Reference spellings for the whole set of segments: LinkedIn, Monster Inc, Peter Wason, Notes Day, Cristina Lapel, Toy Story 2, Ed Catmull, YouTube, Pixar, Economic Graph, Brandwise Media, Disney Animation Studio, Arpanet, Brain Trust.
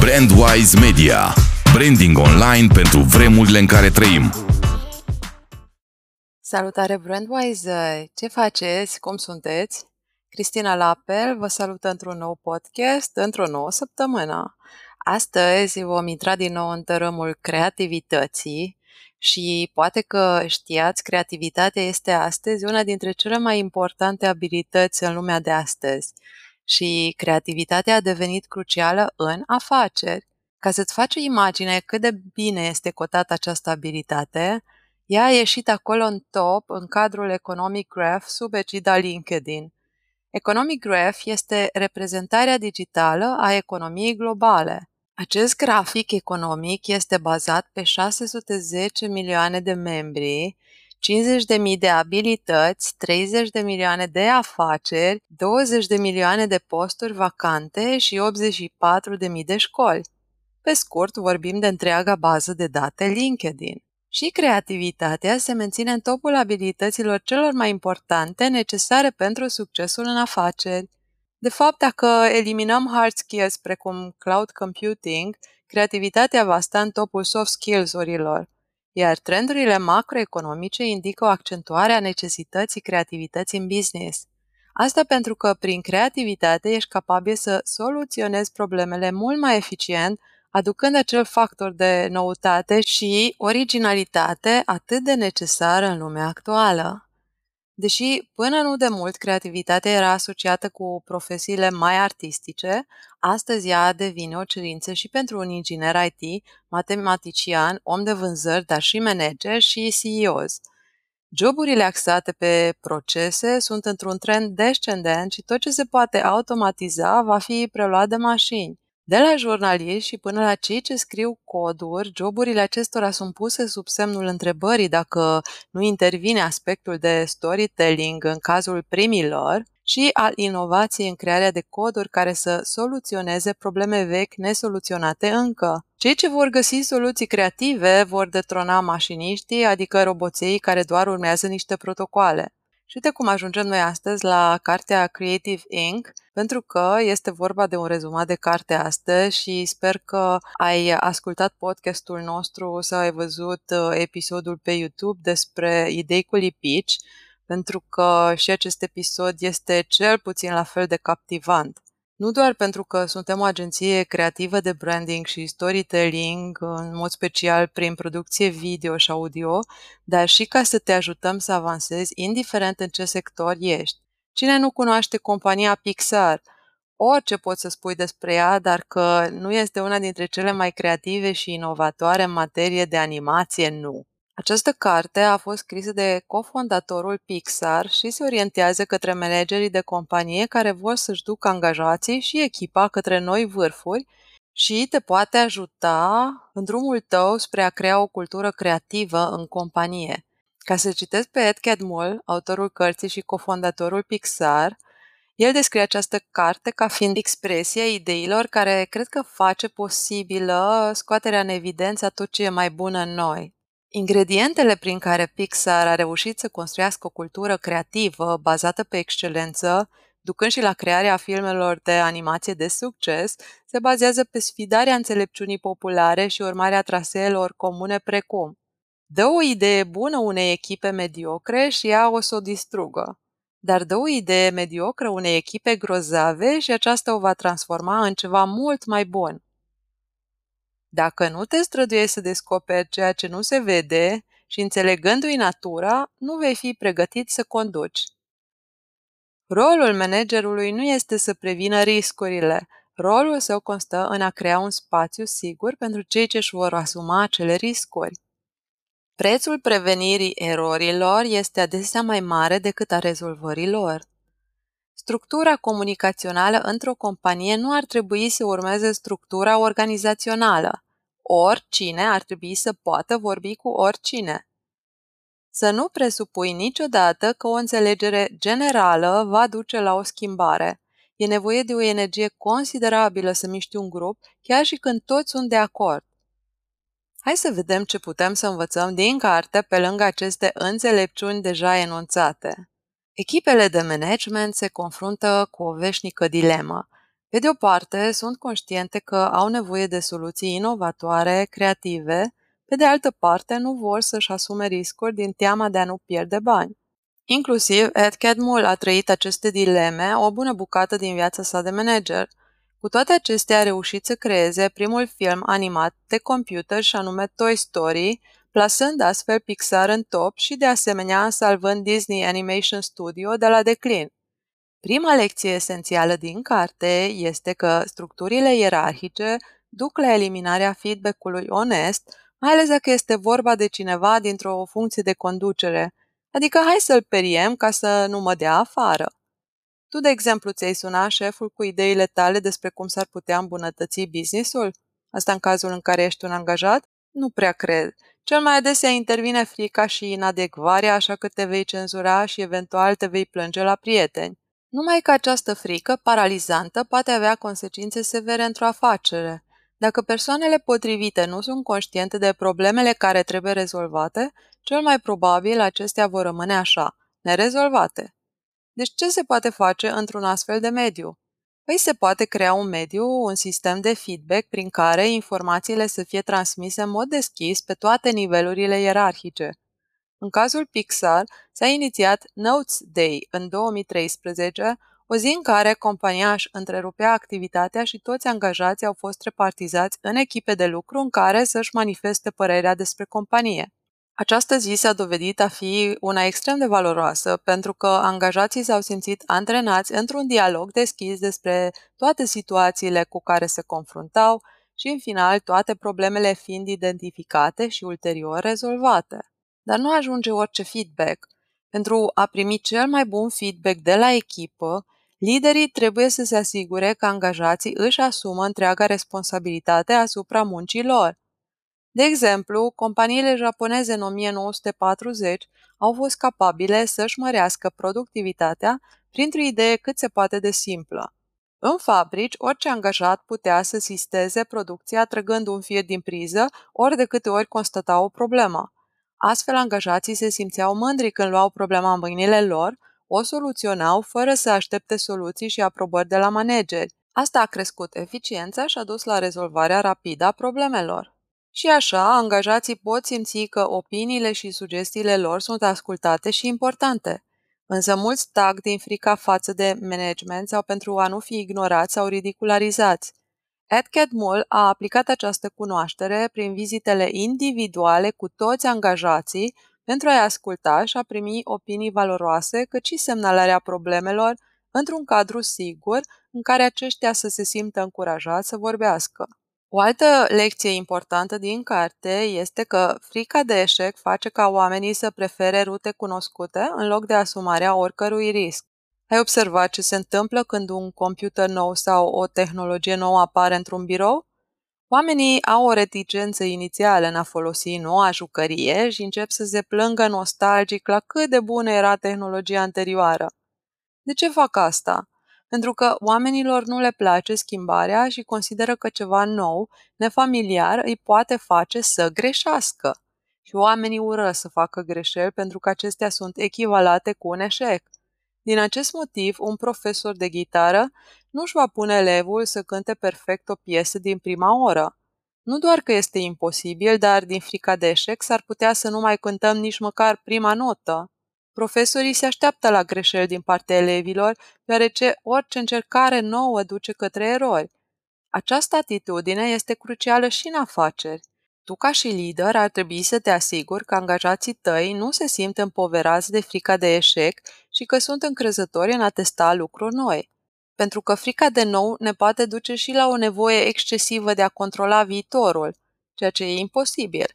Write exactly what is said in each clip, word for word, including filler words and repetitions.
Brandwise Media. Branding online pentru vremurile în care trăim. Salutare Brandwise! Ce faceți? Cum sunteți? Cristina Lapel vă salută într-un nou podcast, într-o nouă săptămână. Astăzi vom intra din nou în tărâmul creativității și poate că știați, creativitatea este astăzi una dintre cele mai importante abilități în lumea de astăzi. Și creativitatea a devenit crucială în afaceri. Ca să-ți faci o imagine cât de bine este cotată această abilitate, ea a ieșit acolo în top în cadrul Economic Graph sub egida LinkedIn. Economic Graph este reprezentarea digitală a economiei globale. Acest grafic economic este bazat pe șase sute zece milioane de membri, cincizeci de mii de abilități, treizeci de milioane de afaceri, douăzeci de milioane de posturi vacante și optzeci și patru de mii de școli. Pe scurt, vorbim de întreaga bază de date LinkedIn. Și creativitatea se menține în topul abilităților celor mai importante necesare pentru succesul în afaceri. De fapt, dacă eliminăm hard skills precum cloud computing, creativitatea va sta în topul soft skills-urilor, iar trendurile macroeconomice indică o accentuare a necesității creativității în business. Asta pentru că prin creativitate ești capabil să soluționezi problemele mult mai eficient, aducând acel factor de noutate și originalitate atât de necesară în lumea actuală. Deși până nu de mult creativitatea era asociată cu profesiile mai artistice, astăzi ea devine o cerință și pentru un inginer I T, matematician, om de vânzări, dar și manager și C E Os. Joburile axate pe procese sunt într-un trend descendent și tot ce se poate automatiza va fi preluat de mașini. De la jurnaliști și până la cei ce scriu coduri, joburile acestora sunt puse sub semnul întrebării dacă nu intervine aspectul de storytelling în cazul primilor și al inovației în crearea de coduri care să soluționeze probleme vechi nesoluționate încă. Cei ce vor găsi soluții creative vor detrona mașiniștii, adică roboței care doar urmează niște protocoale. Și uite cum ajungem noi astăzi la cartea Creative Incorporated, pentru că este vorba de un rezumat de carte astăzi și sper că ai ascultat podcastul nostru sau ai văzut episodul pe YouTube despre idei cu lipici, pentru că și acest episod este cel puțin la fel de captivant. Nu doar pentru că suntem o agenție creativă de branding și storytelling, în mod special prin producție video și audio, dar și ca să te ajutăm să avansezi, indiferent în ce sector ești. Cine nu cunoaște compania Pixar? Orice poți să spui despre ea, dar că nu este una dintre cele mai creative și inovatoare în materie de animație, nu. Această carte a fost scrisă de cofondatorul Pixar și se orientează către managerii de companie care vor să-și ducă angajații și echipa către noi vârfuri și te poate ajuta în drumul tău spre a crea o cultură creativă în companie. Ca să citesc pe Ed Catmull, autorul cărții și cofondatorul Pixar, el descrie această carte ca fiind expresia ideilor care cred că face posibilă scoaterea în evidență a tot ce e mai bun în noi. Ingredientele prin care Pixar a reușit să construiască o cultură creativă bazată pe excelență, ducând și la crearea filmelor de animație de succes, se bazează pe sfidarea înțelepciunii populare și urmarea traseelor comune precum: dă o idee bună unei echipe mediocre și ea o să o distrugă, dar dă o idee mediocră unei echipe grozave și aceasta o va transforma în ceva mult mai bun. Dacă nu te străduiești să descoperi ceea ce nu se vede și înțelegându-i natura, nu vei fi pregătit să conduci. Rolul managerului nu este să prevină riscurile. Rolul său constă în a crea un spațiu sigur pentru cei ce își vor asuma acele riscuri. Prețul prevenirii erorilor este adesea mai mare decât a rezolvării lor. Structura comunicațională într-o companie nu ar trebui să urmeze structura organizațională. Oricine ar trebui să poată vorbi cu oricine. Să nu presupui niciodată că o înțelegere generală va duce la o schimbare. E nevoie de o energie considerabilă să miști un grup, chiar și când toți sunt de acord. Hai să vedem ce putem să învățăm din carte pe lângă aceste înțelepciuni deja enunțate. Echipele de management se confruntă cu o veșnică dilemă. Pe de o parte, sunt conștiente că au nevoie de soluții inovatoare, creative, pe de altă parte, nu vor să-și asume riscuri din teama de a nu pierde bani. Inclusiv, Ed Catmull a trăit aceste dileme o bună bucată din viața sa de manager. Cu toate acestea, a reușit să creeze primul film animat de computer și anume Toy Story, plasând astfel Pixar în top și de asemenea salvând Disney Animation Studio de la declin. Prima lecție esențială din carte este că structurile ierarhice duc la eliminarea feedback-ului onest, mai ales dacă este vorba de cineva dintr-o funcție de conducere, adică hai să-l periem ca să nu mă dea afară. Tu, de exemplu, ți-ai suna șeful cu ideile tale despre cum s-ar putea îmbunătăți business-ul? Asta în cazul în care ești un angajat? Nu prea cred. Cel mai adesea intervine frica și inadecvarea, așa că te vei cenzura și eventual te vei plânge la prieteni. Numai că această frică paralizantă poate avea consecințe severe într-o afacere. Dacă persoanele potrivite nu sunt conștiente de problemele care trebuie rezolvate, cel mai probabil acestea vor rămâne așa, nerezolvate. Deci ce se poate face într-un astfel de mediu? Păi se poate crea un mediu, un sistem de feedback prin care informațiile să fie transmise în mod deschis pe toate nivelurile ierarhice. În cazul Pixar, s-a inițiat Notes Day în două mii treisprezece, o zi în care compania își întrerupea activitatea și toți angajații au fost repartizați în echipe de lucru în care să-și manifeste părerea despre companie. Această zi s-a dovedit a fi una extrem de valoroasă, pentru că angajații s-au simțit antrenați într-un dialog deschis despre toate situațiile cu care se confruntau și, în final, toate problemele fiind identificate și ulterior rezolvate. Dar nu ajunge orice feedback. Pentru a primi cel mai bun feedback de la echipă, liderii trebuie să se asigure că angajații își asumă întreaga responsabilitate asupra muncii lor. De exemplu, companiile japoneze în o mie nouă sute patruzeci au fost capabile să-și mărească productivitatea printr-o idee cât se poate de simplă. În fabrici, orice angajat putea să sisteze producția trăgând un fir din priză ori de câte ori constata o problemă. Astfel, angajații se simțeau mândri când luau problema în mâinile lor, o soluționau fără să aștepte soluții și aprobări de la manageri. Asta a crescut eficiența și a dus la rezolvarea rapidă a problemelor. Și așa, angajații pot simți că opiniile și sugestiile lor sunt ascultate și importante. Însă mulți tac din frica față de management sau pentru a nu fi ignorați sau ridicularizați. Ed Catmull a aplicat această cunoaștere prin vizitele individuale cu toți angajații pentru a-i asculta și a primi opinii valoroase, cât și semnalarea problemelor într-un cadru sigur în care aceștia să se simtă încurajați să vorbească. O altă lecție importantă din carte este că frica de eșec face ca oamenii să prefere rute cunoscute în loc de asumarea oricărui risc. Ai observat ce se întâmplă când un computer nou sau o tehnologie nouă apare într-un birou? Oamenii au o reticență inițială în a folosi noua jucărie și încep să se plângă nostalgic la cât de bună era tehnologia anterioară. De ce fac asta? Pentru că oamenilor nu le place schimbarea și consideră că ceva nou, nefamiliar, îi poate face să greșească. Și oamenii ură să facă greșeli pentru că acestea sunt echivalate cu un eșec. Din acest motiv, un profesor de ghitară nu își va pune elevul să cânte perfect o piesă din prima oră. Nu doar că este imposibil, dar din frica de eșec s-ar putea să nu mai cântăm nici măcar prima notă. Profesorii se așteaptă la greșeli din partea elevilor, deoarece orice încercare nouă duce către erori. Această atitudine este crucială și în afaceri. Tu, ca și lider, ar trebui să te asiguri că angajații tăi nu se simt împoverați de frica de eșec și că sunt încrezători în a testa lucruri noi. Pentru că frica de nou ne poate duce și la o nevoie excesivă de a controla viitorul, ceea ce e imposibil.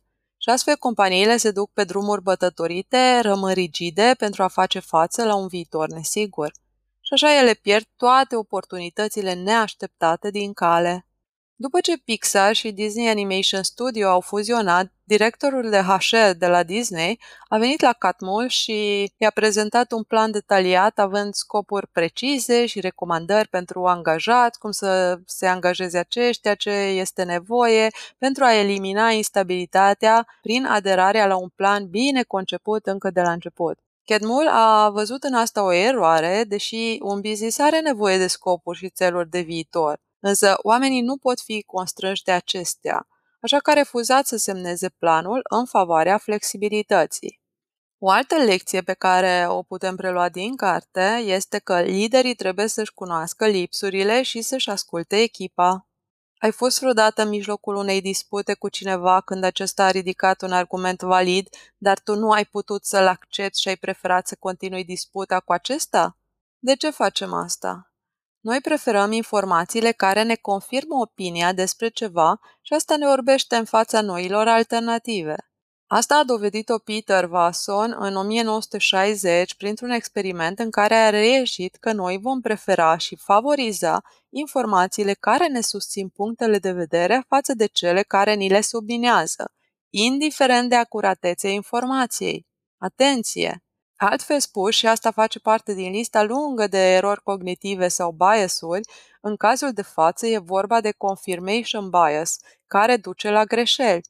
Și astfel companiile se duc pe drumuri bătătorite, rămân rigide pentru a face față la un viitor nesigur. Și așa ele pierd toate oportunitățile neașteptate din cale. După ce Pixar și Disney Animation Studio au fuzionat, directorul de H R de la Disney a venit la Catmull și i-a prezentat un plan detaliat având scopuri precise și recomandări pentru angajați, cum să se angajeze aceștia, ce este nevoie, pentru a elimina instabilitatea prin aderarea la un plan bine conceput încă de la început. Catmull a văzut în asta o eroare, deși un business are nevoie de scopuri și țeluri de viitor. Însă oamenii nu pot fi constrânși de acestea, așa că a refuzat să semneze planul în favoarea flexibilității. O altă lecție pe care o putem prelua din carte este că liderii trebuie să-și cunoască lipsurile și să-și asculte echipa. Ai fost vreodată în mijlocul unei dispute cu cineva când acesta a ridicat un argument valid, dar tu nu ai putut să-l accepti și ai preferat să continui disputa cu acesta? De ce facem asta? Noi preferăm informațiile care ne confirmă opinia despre ceva și asta ne orbește în fața noilor alternative. Asta a dovedit-o Peter Wason în o mie nouă sute șaizeci printr-un experiment în care a reieșit că noi vom prefera și favoriza informațiile care ne susțin punctele de vedere față de cele care ni le subminează, indiferent de acuratețea informației. Atenție! Altfel spus, și asta face parte din lista lungă de erori cognitive sau bias-uri, în cazul de față e vorba de confirmation bias, care duce la greșeli.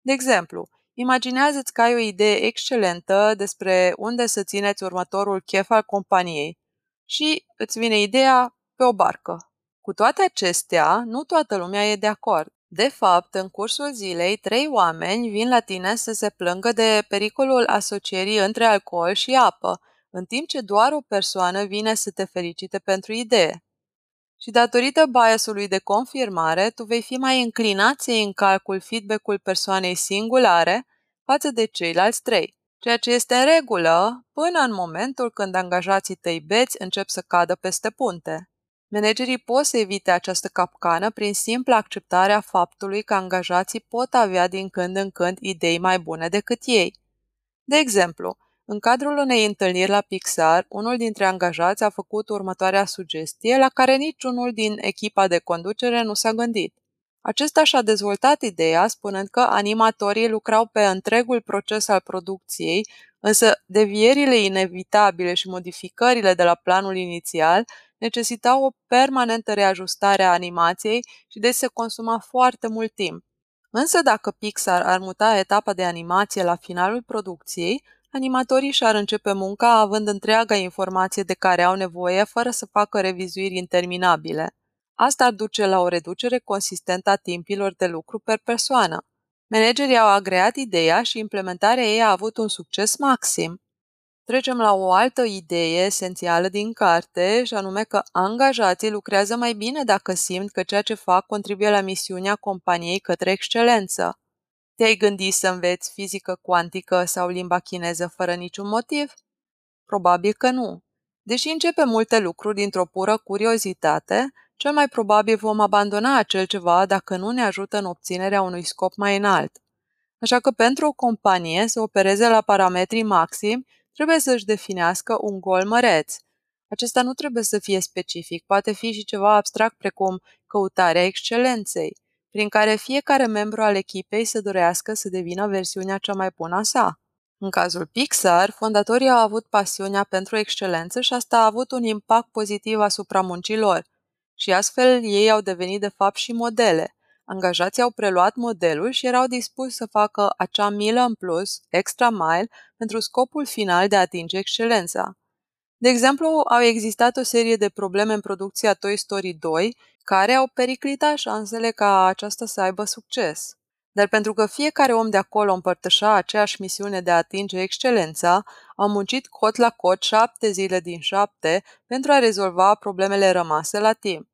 De exemplu, imaginează-ți că ai o idee excelentă despre unde să țineți următorul chef al companiei și îți vine ideea pe o barcă. Cu toate acestea, nu toată lumea e de acord. De fapt, în cursul zilei, trei oameni vin la tine să se plângă de pericolul asocierii între alcool și apă, în timp ce doar o persoană vine să te felicite pentru idee. Și datorită biasului de confirmare, tu vei fi mai înclinat să iei în calcul feedback-ul persoanei singulare față de ceilalți trei, ceea ce este în regulă până în momentul când angajații tăi beți încep să cadă peste punte. Managerii pot să evite această capcană prin simpla acceptare a faptului că angajații pot avea din când în când idei mai bune decât ei. De exemplu, în cadrul unei întâlniri la Pixar, unul dintre angajați a făcut următoarea sugestie la care niciunul din echipa de conducere nu s-a gândit. Acesta și-a dezvoltat ideea spunând că animatorii lucrau pe întregul proces al producției, însă devierile inevitabile și modificările de la planul inițial necesitau o permanentă reajustare a animației și deci se consuma foarte mult timp. Însă dacă Pixar ar muta etapa de animație la finalul producției, animatorii și-ar începe munca având întreaga informație de care au nevoie fără să facă revizuiri interminabile. Asta ar duce la o reducere consistentă a timpilor de lucru per persoană. Managerii au agreat ideea și implementarea ei a avut un succes maxim. Trecem la o altă idee esențială din carte, și anume că angajații lucrează mai bine dacă simt că ceea ce fac contribuie la misiunea companiei către excelență. Te-ai gândit să înveți fizică cuantică sau limba chineză fără niciun motiv? Probabil că nu. Deși începe multe lucruri dintr-o pură curiozitate, cel mai probabil vom abandona acel ceva dacă nu ne ajută în obținerea unui scop mai înalt. Așa că pentru o companie să opereze la parametrii maximi, trebuie să-și definească un gol măreț. Acesta nu trebuie să fie specific, poate fi și ceva abstract precum căutarea excelenței, prin care fiecare membru al echipei să dorească să devină versiunea cea mai bună a sa. În cazul Pixar, fondatorii au avut pasiunea pentru excelență și asta a avut un impact pozitiv asupra muncilor. Și astfel ei au devenit de fapt și modele. Angajații au preluat modelul și erau dispuși să facă acea milă în plus, extra mile, pentru scopul final de a atinge excelența. De exemplu, au existat o serie de probleme în producția Toy Story doi care au periclitat șansele ca aceasta să aibă succes. Dar pentru că fiecare om de acolo împărtășea aceeași misiune de a atinge excelența, au muncit cot la cot șapte zile din șapte pentru a rezolva problemele rămase la timp.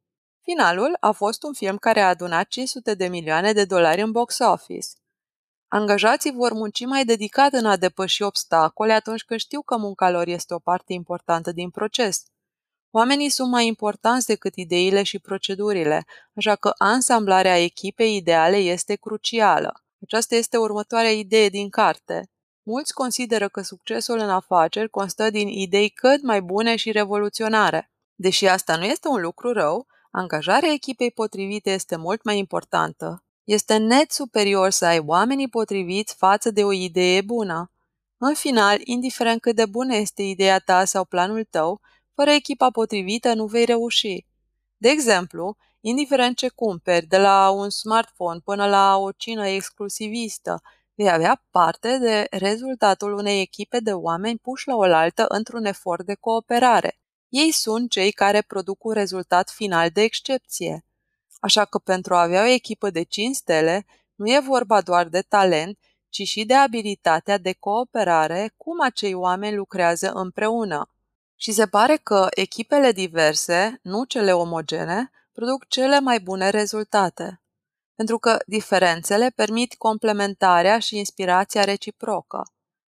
Finalul a fost un film care a adunat cinci sute de milioane de dolari în box office. Angajații vor munci mai dedicat în a depăși obstacole atunci când știu că munca lor este o parte importantă din proces. Oamenii sunt mai importanți decât ideile și procedurile, așa că ansamblarea echipei ideale este crucială. Aceasta este următoarea idee din carte. Mulți consideră că succesul în afaceri constă din idei cât mai bune și revoluționare. Deși asta nu este un lucru rău, Angajarea echipei potrivite este mult mai importantă. Este net superior să ai oamenii potriviți față de o idee bună. În final, indiferent cât de bună este ideea ta sau planul tău, fără echipa potrivită nu vei reuși. De exemplu, indiferent ce cumperi, de la un smartphone până la o cină exclusivistă, vei avea parte de rezultatul unei echipe de oameni puși la oaltă într-un efort de cooperare. Ei sunt cei care produc un rezultat final de excepție. Așa că pentru a avea o echipă de cinci stele, nu e vorba doar de talent, ci și de abilitatea de cooperare, cum acei oameni lucrează împreună. Și se pare că echipele diverse, nu cele omogene, produc cele mai bune rezultate. Pentru că diferențele permit complementarea și inspirația reciprocă.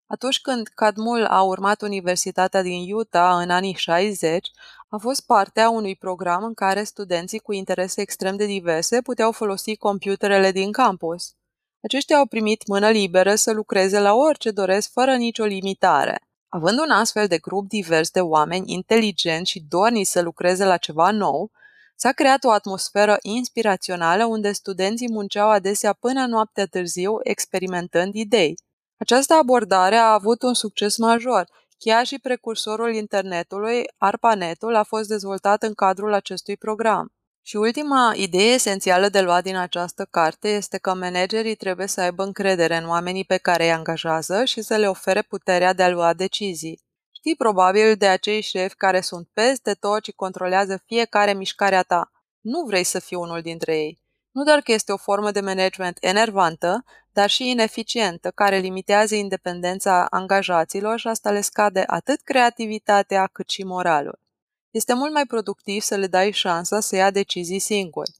Atunci când Catmull a urmat Universitatea din Utah în anii șaizeci, a fost partea unui program în care studenții cu interese extrem de diverse puteau folosi computerele din campus. Aceștia au primit mână liberă să lucreze la orice doresc fără nicio limitare. Având un astfel de grup divers de oameni inteligenți și dorniți să lucreze la ceva nou, s-a creat o atmosferă inspirațională unde studenții munceau adesea până noaptea târziu experimentând idei. Această abordare a avut un succes major. Chiar și precursorul internetului, Arpanetul, a fost dezvoltat în cadrul acestui program. Și ultima idee esențială de luat din această carte este că managerii trebuie să aibă încredere în oamenii pe care îi angajează și să le ofere puterea de a lua decizii. Știi probabil de acei șefi care sunt peste tot și controlează fiecare mișcare a ta. Nu vrei să fii unul dintre ei. Nu doar că este o formă de management enervantă, dar și ineficientă, care limitează independența angajaților și asta le scade atât creativitatea cât și moralul. Este mult mai productiv să le dai șansa să ia decizii singuri.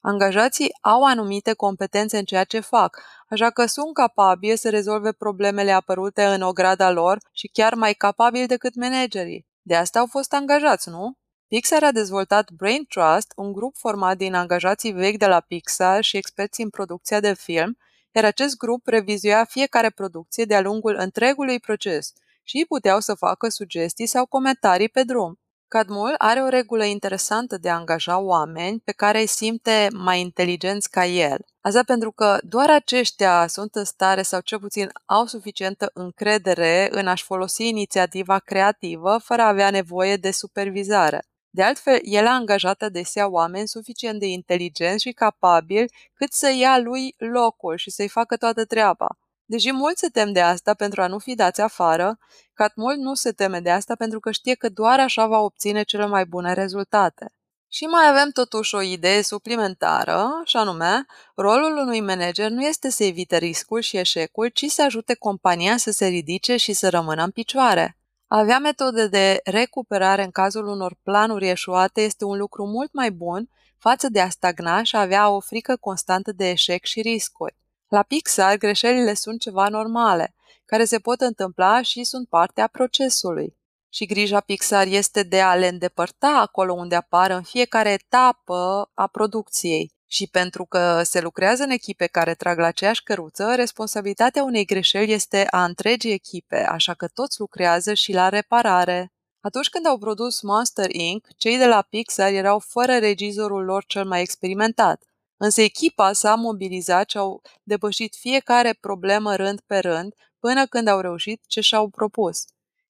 Angajații au anumite competențe în ceea ce fac, așa că sunt capabili să rezolve problemele apărute în ograda lor și chiar mai capabili decât managerii. De asta au fost angajați, nu? Pixar a dezvoltat Brain Trust, un grup format din angajații vechi de la Pixar și experți în producția de film, iar acest grup revizuia fiecare producție de-a lungul întregului proces și puteau să facă sugestii sau comentarii pe drum. Catmull are o regulă interesantă de a angaja oameni pe care îi simte mai inteligenți ca el. Asta pentru că doar aceștia sunt în stare sau cel puțin au suficientă încredere în a-și folosi inițiativa creativă fără a avea nevoie de supervizare. De altfel, el a angajat adesea oameni suficient de inteligenți și capabili cât să ia lui locul și să-i facă toată treaba. Deși mulți se tem de asta pentru a nu fi dați afară, Catmull nu se teme de asta pentru că știe că doar așa va obține cele mai bune rezultate. Și mai avem totuși o idee suplimentară, și anume, rolul unui manager nu este să evite riscul și eșecul, ci să ajute compania să se ridice și să rămână în picioare. A avea metode de recuperare în cazul unor planuri eșuate este un lucru mult mai bun față de a stagna și a avea o frică constantă de eșec și riscuri. La Pixar, greșelile sunt ceva normale, care se pot întâmpla și sunt parte a procesului. Și grija Pixar este de a le îndepărta acolo unde apar în fiecare etapă a producției. Și pentru că se lucrează în echipe care trag la aceeași căruță, responsabilitatea unei greșeli este a întregii echipe, așa că toți lucrează și la reparare. Atunci când au produs Monster incorporated, cei de la Pixar erau fără regizorul lor cel mai experimentat. Însă echipa s-a mobilizat și au depășit fiecare problemă rând pe rând până când au reușit ce și-au propus.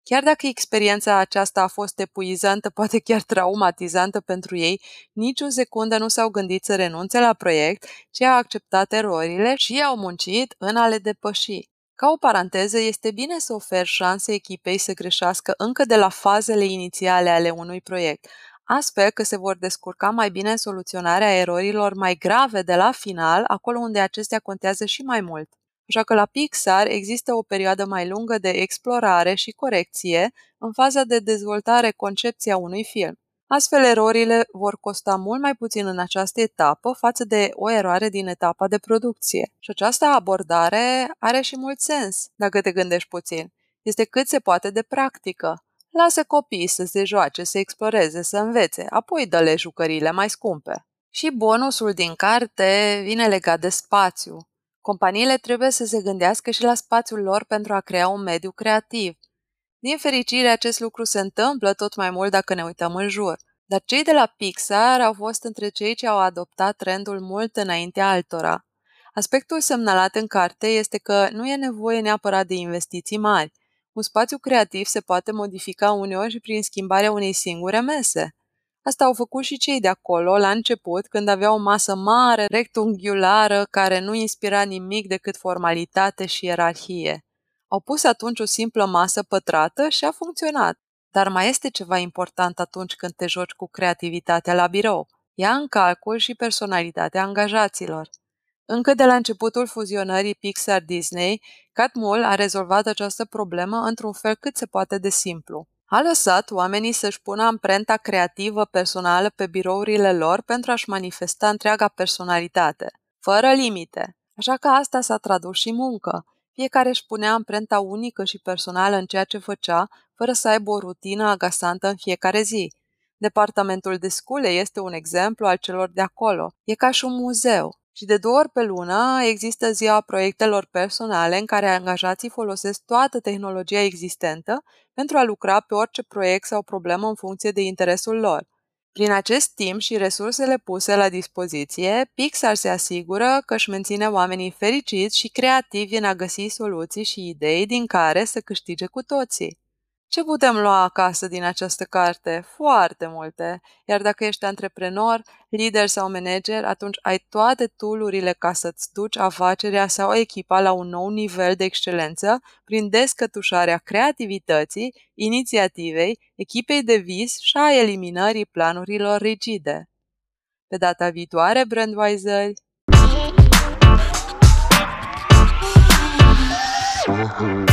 Chiar dacă experiența aceasta a fost epuizantă, poate chiar traumatizantă pentru ei, nici o secundă nu s-au gândit să renunțe la proiect, ci au acceptat erorile și au muncit în a le depăși. Ca o paranteză, este bine să oferi șanse echipei să greșească încă de la fazele inițiale ale unui proiect, astfel că se vor descurca mai bine în soluționarea erorilor mai grave de la final, acolo unde acestea contează și mai mult. Așa că la Pixar există o perioadă mai lungă de explorare și corecție în faza de dezvoltare concepția unui film. Astfel, erorile vor costa mult mai puțin în această etapă față de o eroare din etapa de producție. Și această abordare are și mult sens, dacă te gândești puțin. Este cât se poate de practică. Lasă copiii să se joace, să exploreze, să învețe, apoi dă-le jucăriile mai scumpe. Și bonusul din carte vine legat de spațiu. Companiile trebuie să se gândească și la spațiul lor pentru a crea un mediu creativ. Din fericire, acest lucru se întâmplă tot mai mult dacă ne uităm în jur. Dar cei de la Pixar au fost între cei ce au adoptat trendul mult înaintea altora. Aspectul semnalat în carte este că nu e nevoie neapărat de investiții mari. Un spațiu creativ se poate modifica uneori și prin schimbarea unei singure mese. Asta au făcut și cei de acolo la început, când aveau o masă mare, rectunghiulară, care nu inspira nimic decât formalitate și ierarhie. Au pus atunci o simplă masă pătrată și a funcționat. Dar mai este ceva important atunci când te joci cu creativitatea la birou. Ia în calcul și personalitatea angajaților. Încă de la începutul fuzionării Pixar-Disney, Catmull a rezolvat această problemă într-un fel cât se poate de simplu. A lăsat oamenii să-și pună amprenta creativă personală pe birourile lor pentru a-și manifesta întreaga personalitate, fără limite. Așa că asta s-a tradus și muncă. Fiecare își punea amprenta unică și personală în ceea ce făcea, fără să aibă o rutină agasantă în fiecare zi. Departamentul de scule este un exemplu al celor de acolo. E ca și un muzeu. Și de două ori pe lună există ziua proiectelor personale în care angajații folosesc toată tehnologia existentă pentru a lucra pe orice proiect sau problemă în funcție de interesul lor. Prin acest timp și resursele puse la dispoziție, Pixar se asigură că își menține oamenii fericiți și creativi în a găsi soluții și idei din care să câștige cu toții. Ce putem lua acasă din această carte? Foarte multe! Iar dacă ești antreprenor, lider sau manager, atunci ai toate tool-urile ca să-ți duci afacerea sau echipa la un nou nivel de excelență prin descătușarea creativității, inițiativei, echipei de vis și a eliminării planurilor rigide. Pe data viitoare, Brandwise!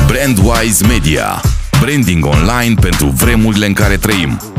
Brandwise Media. Branding online pentru vremurile în care trăim.